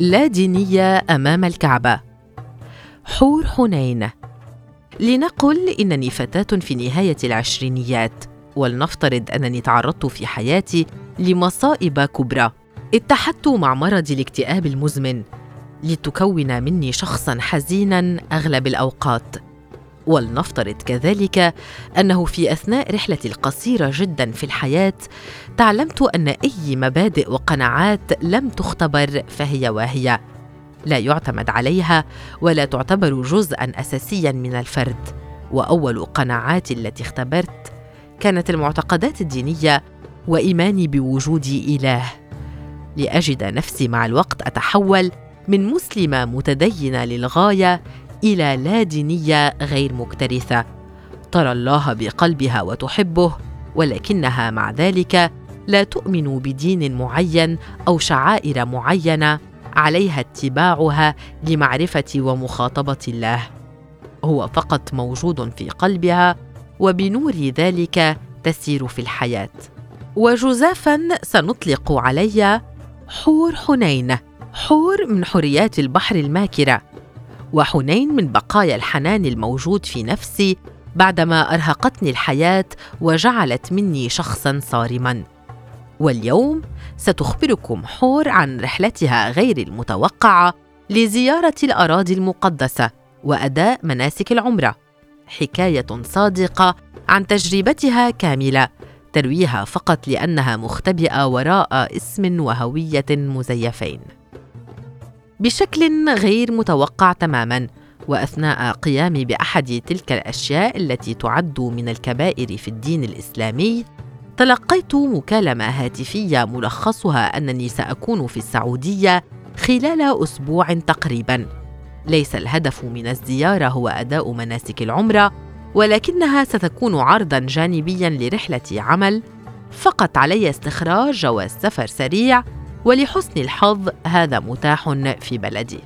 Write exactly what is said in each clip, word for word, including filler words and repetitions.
لا دينية أمام الكعبة. حور حنين. لنقل إنني فتاة في نهاية العشرينيات، ولنفترض أنني تعرضت في حياتي لمصائب كبرى. اتحدت مع مرض الاكتئاب المزمن لتكون مني شخصاً حزيناً أغلب الأوقات، ولنفترض كذلك أنه في أثناء رحلتي القصيرة جداً في الحياة تعلمت أن أي مبادئ وقناعات لم تختبر فهي واهية، لا يعتمد عليها ولا تعتبر جزءاً أساسياً من الفرد. وأول قناعاتي التي اختبرت كانت المعتقدات الدينية وإيماني بوجود إله، لأجد نفسي مع الوقت أتحول من مسلمة متدينة للغاية إلى لا دينية غير مكترثة، ترى الله بقلبها وتحبه، ولكنها مع ذلك لا تؤمن بدين معين أو شعائر معينة عليها اتباعها لمعرفة ومخاطبة الله، هو فقط موجود في قلبها وبنور ذلك تسير في الحياة. وجزافاً سنطلق علي حور حنين. حور من حوريات البحر الماكرة، وحنين من بقايا الحنان الموجود في نفسي بعدما أرهقتني الحياة وجعلت مني شخصاً صارماً. واليوم ستخبركم حور عن رحلتها غير المتوقعة لزيارة الأراضي المقدسة وأداء مناسك العمرة، حكاية صادقة عن تجربتها كاملة ترويها فقط لأنها مختبئة وراء اسم وهوية مزيفين. بشكل غير متوقع تماماً، وأثناء قيامي بأحد تلك الأشياء التي تعد من الكبائر في الدين الإسلامي، تلقيت مكالمة هاتفية ملخصها أنني سأكون في السعودية خلال أسبوع تقريباً. ليس الهدف من الزيارة هو أداء مناسك العمرة، ولكنها ستكون عرضاً جانبياً لرحلة عمل، فقط علي استخراج جواز سفر سريع، ولحسن الحظ هذا متاح في بلدي.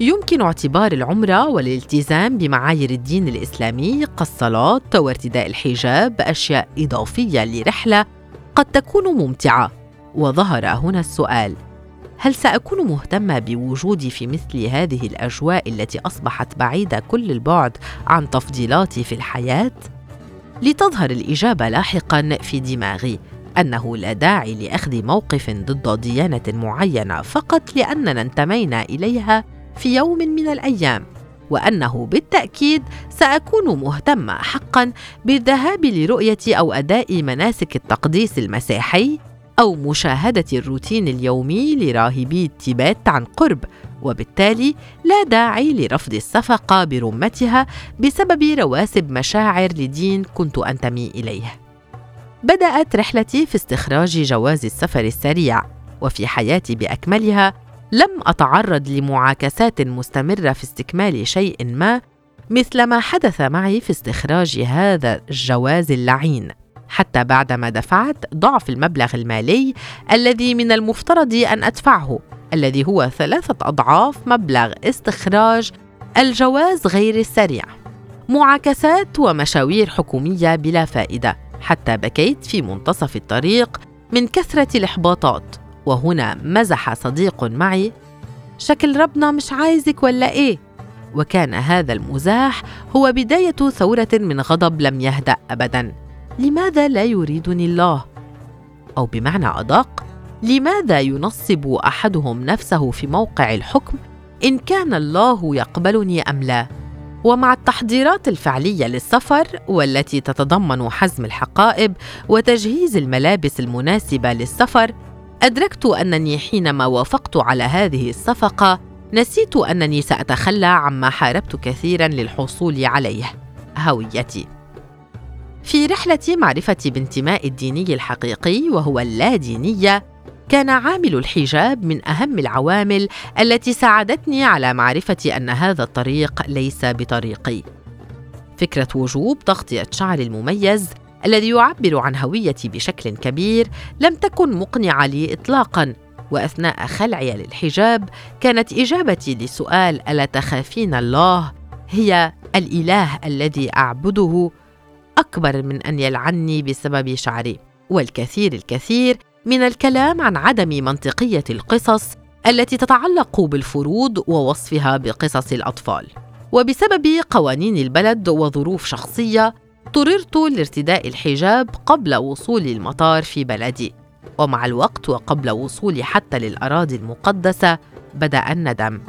يمكن اعتبار العمرة والالتزام بمعايير الدين الإسلامي كالصلاة وارتداء الحجاب أشياء إضافية لرحلة قد تكون ممتعة، وظهر هنا السؤال: هل سأكون مهتمة بوجودي في مثل هذه الأجواء التي أصبحت بعيدة كل البعد عن تفضيلاتي في الحياة؟ لتظهر الإجابة لاحقاً في دماغي أنه لا داعي لأخذ موقف ضد ديانة معينة فقط لأننا انتمينا إليها في يوم من الأيام، وأنه بالتأكيد سأكون مهتمة حقاً بالذهاب لرؤية أو أداء مناسك التقديس المسيحي أو مشاهدة الروتين اليومي لراهبي التبات عن قرب، وبالتالي لا داعي لرفض الصفقة برمتها بسبب رواسب مشاعر لدين كنت أنتمي إليه. بدأت رحلتي في استخراج جواز السفر السريع، وفي حياتي بأكملها لم أتعرض لمعاكسات مستمرة في استكمال شيء ما مثل ما حدث معي في استخراج هذا الجواز اللعين، حتى بعدما دفعت ضعف المبلغ المالي الذي من المفترض أن أدفعه، الذي هو ثلاثة أضعاف مبلغ استخراج الجواز غير السريع. معاكسات ومشاوير حكومية بلا فائدة، حتى بكيت في منتصف الطريق من كثرة الإحباطات. وهنا مزح صديق معي: شكل ربنا مش عايزك ولا إيه؟ وكان هذا المزاح هو بداية ثورة من غضب لم يهدأ أبداً. لماذا لا يريدني الله؟ أو بمعنى أدق، لماذا ينصب أحدهم نفسه في موقع الحكم إن كان الله يقبلني أم لا؟ ومع التحضيرات الفعلية للسفر والتي تتضمن حزم الحقائب وتجهيز الملابس المناسبة للسفر، أدركت أنني حينما وافقت على هذه الصفقة نسيت أنني سأتخلى عما حاربت كثيراً للحصول عليه: هويتي. في رحلة معرفتي بانتماء الديني الحقيقي وهو اللادينية، كان عامل الحجاب من أهم العوامل التي ساعدتني على معرفة أن هذا الطريق ليس بطريقي. فكرة وجوب تغطية شعر المميز الذي يعبر عن هويتي بشكل كبير لم تكن مقنعة لي إطلاقاً، وأثناء خلعي للحجاب كانت إجابتي لسؤال ألا تخافين الله هي الإله الذي أعبده أكبر من أن يلعني بسبب شعري، والكثير الكثير من الكلام عن عدم منطقية القصص التي تتعلق بالفروض ووصفها بقصص الأطفال. وبسبب قوانين البلد وظروف شخصية اضطررت لارتداء الحجاب قبل وصول المطار في بلدي، ومع الوقت وقبل وصولي حتى للأراضي المقدسة بدأ الندم،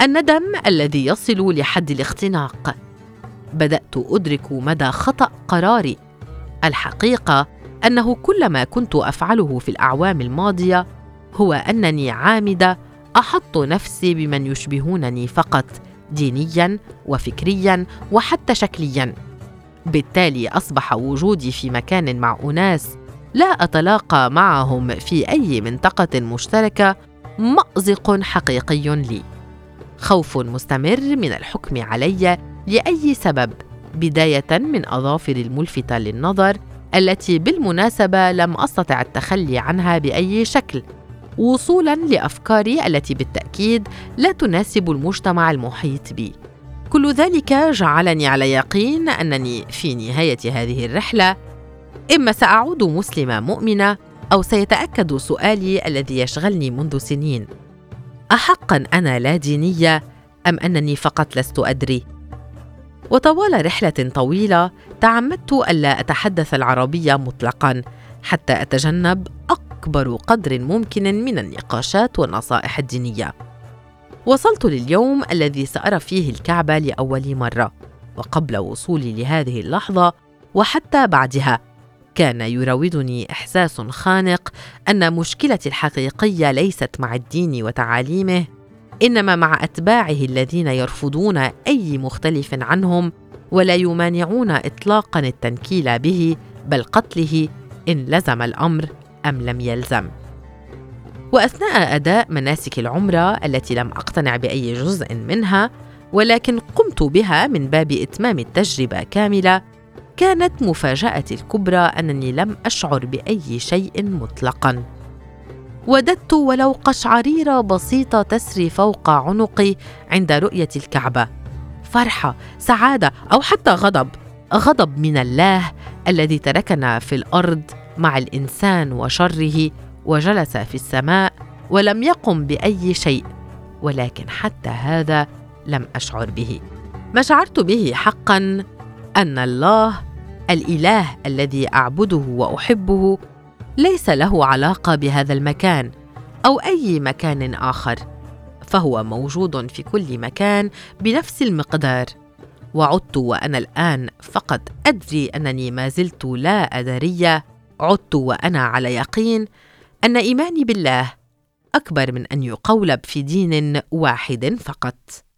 الندم الذي يصل لحد الاختناق. بدأت أدرك مدى خطأ قراري. الحقيقة أنه كل ما كنت أفعله في الأعوام الماضية هو أنني عامدة أحط نفسي بمن يشبهونني فقط، دينياً وفكرياً وحتى شكلياً. بالتالي أصبح وجودي في مكان مع أناس لا أتلاقى معهم في أي منطقة مشتركة مأزق حقيقي لي، خوف مستمر من الحكم علي لأي سبب، بداية من أظافر الملفتة للنظر التي بالمناسبة لم أستطع التخلي عنها بأي شكل، وصولاً لأفكاري التي بالتأكيد لا تناسب المجتمع المحيط بي. كل ذلك جعلني على يقين أنني في نهاية هذه الرحلة إما سأعود مسلمة مؤمنة أو سيتأكد سؤالي الذي يشغلني منذ سنين: أحقاً أنا لا دينية أم أنني فقط لست أدري؟ وطوال رحلة طويلة تعمدت ألا أتحدث العربية مطلقاً حتى أتجنب أكبر قدر ممكن من النقاشات والنصائح الدينية. وصلت لليوم الذي سأرى فيه الكعبة لأول مرة، وقبل وصولي لهذه اللحظة وحتى بعدها كان يراودني إحساس خانق أن مشكلتي الحقيقية ليست مع الدين وتعاليمه، إنما مع أتباعه الذين يرفضون أي مختلف عنهم ولا يمانعون إطلاقاً التنكيل به بل قتله إن لزم الأمر أم لم يلزم. وأثناء أداء مناسك العمرة التي لم أقتنع بأي جزء منها ولكن قمت بها من باب إتمام التجربة كاملة، كانت مفاجأتي الكبرى أنني لم أشعر بأي شيء مطلقاً. وددت ولو قشعريرة بسيطة تسري فوق عنقي عند رؤية الكعبة، فرحة، سعادة أو حتى غضب، غضب من الله الذي تركنا في الأرض مع الإنسان وشره وجلس في السماء ولم يقم بأي شيء، ولكن حتى هذا لم أشعر به. ما شعرت به حقاً أن الله، الإله الذي أعبده وأحبه، ليس له علاقة بهذا المكان أو أي مكان آخر، فهو موجود في كل مكان بنفس المقدار. وعدت وأنا الآن فقد أدري أنني ما زلت لا أدرية، عدت وأنا على يقين أن إيماني بالله أكبر من أن يقولب في دين واحد فقط.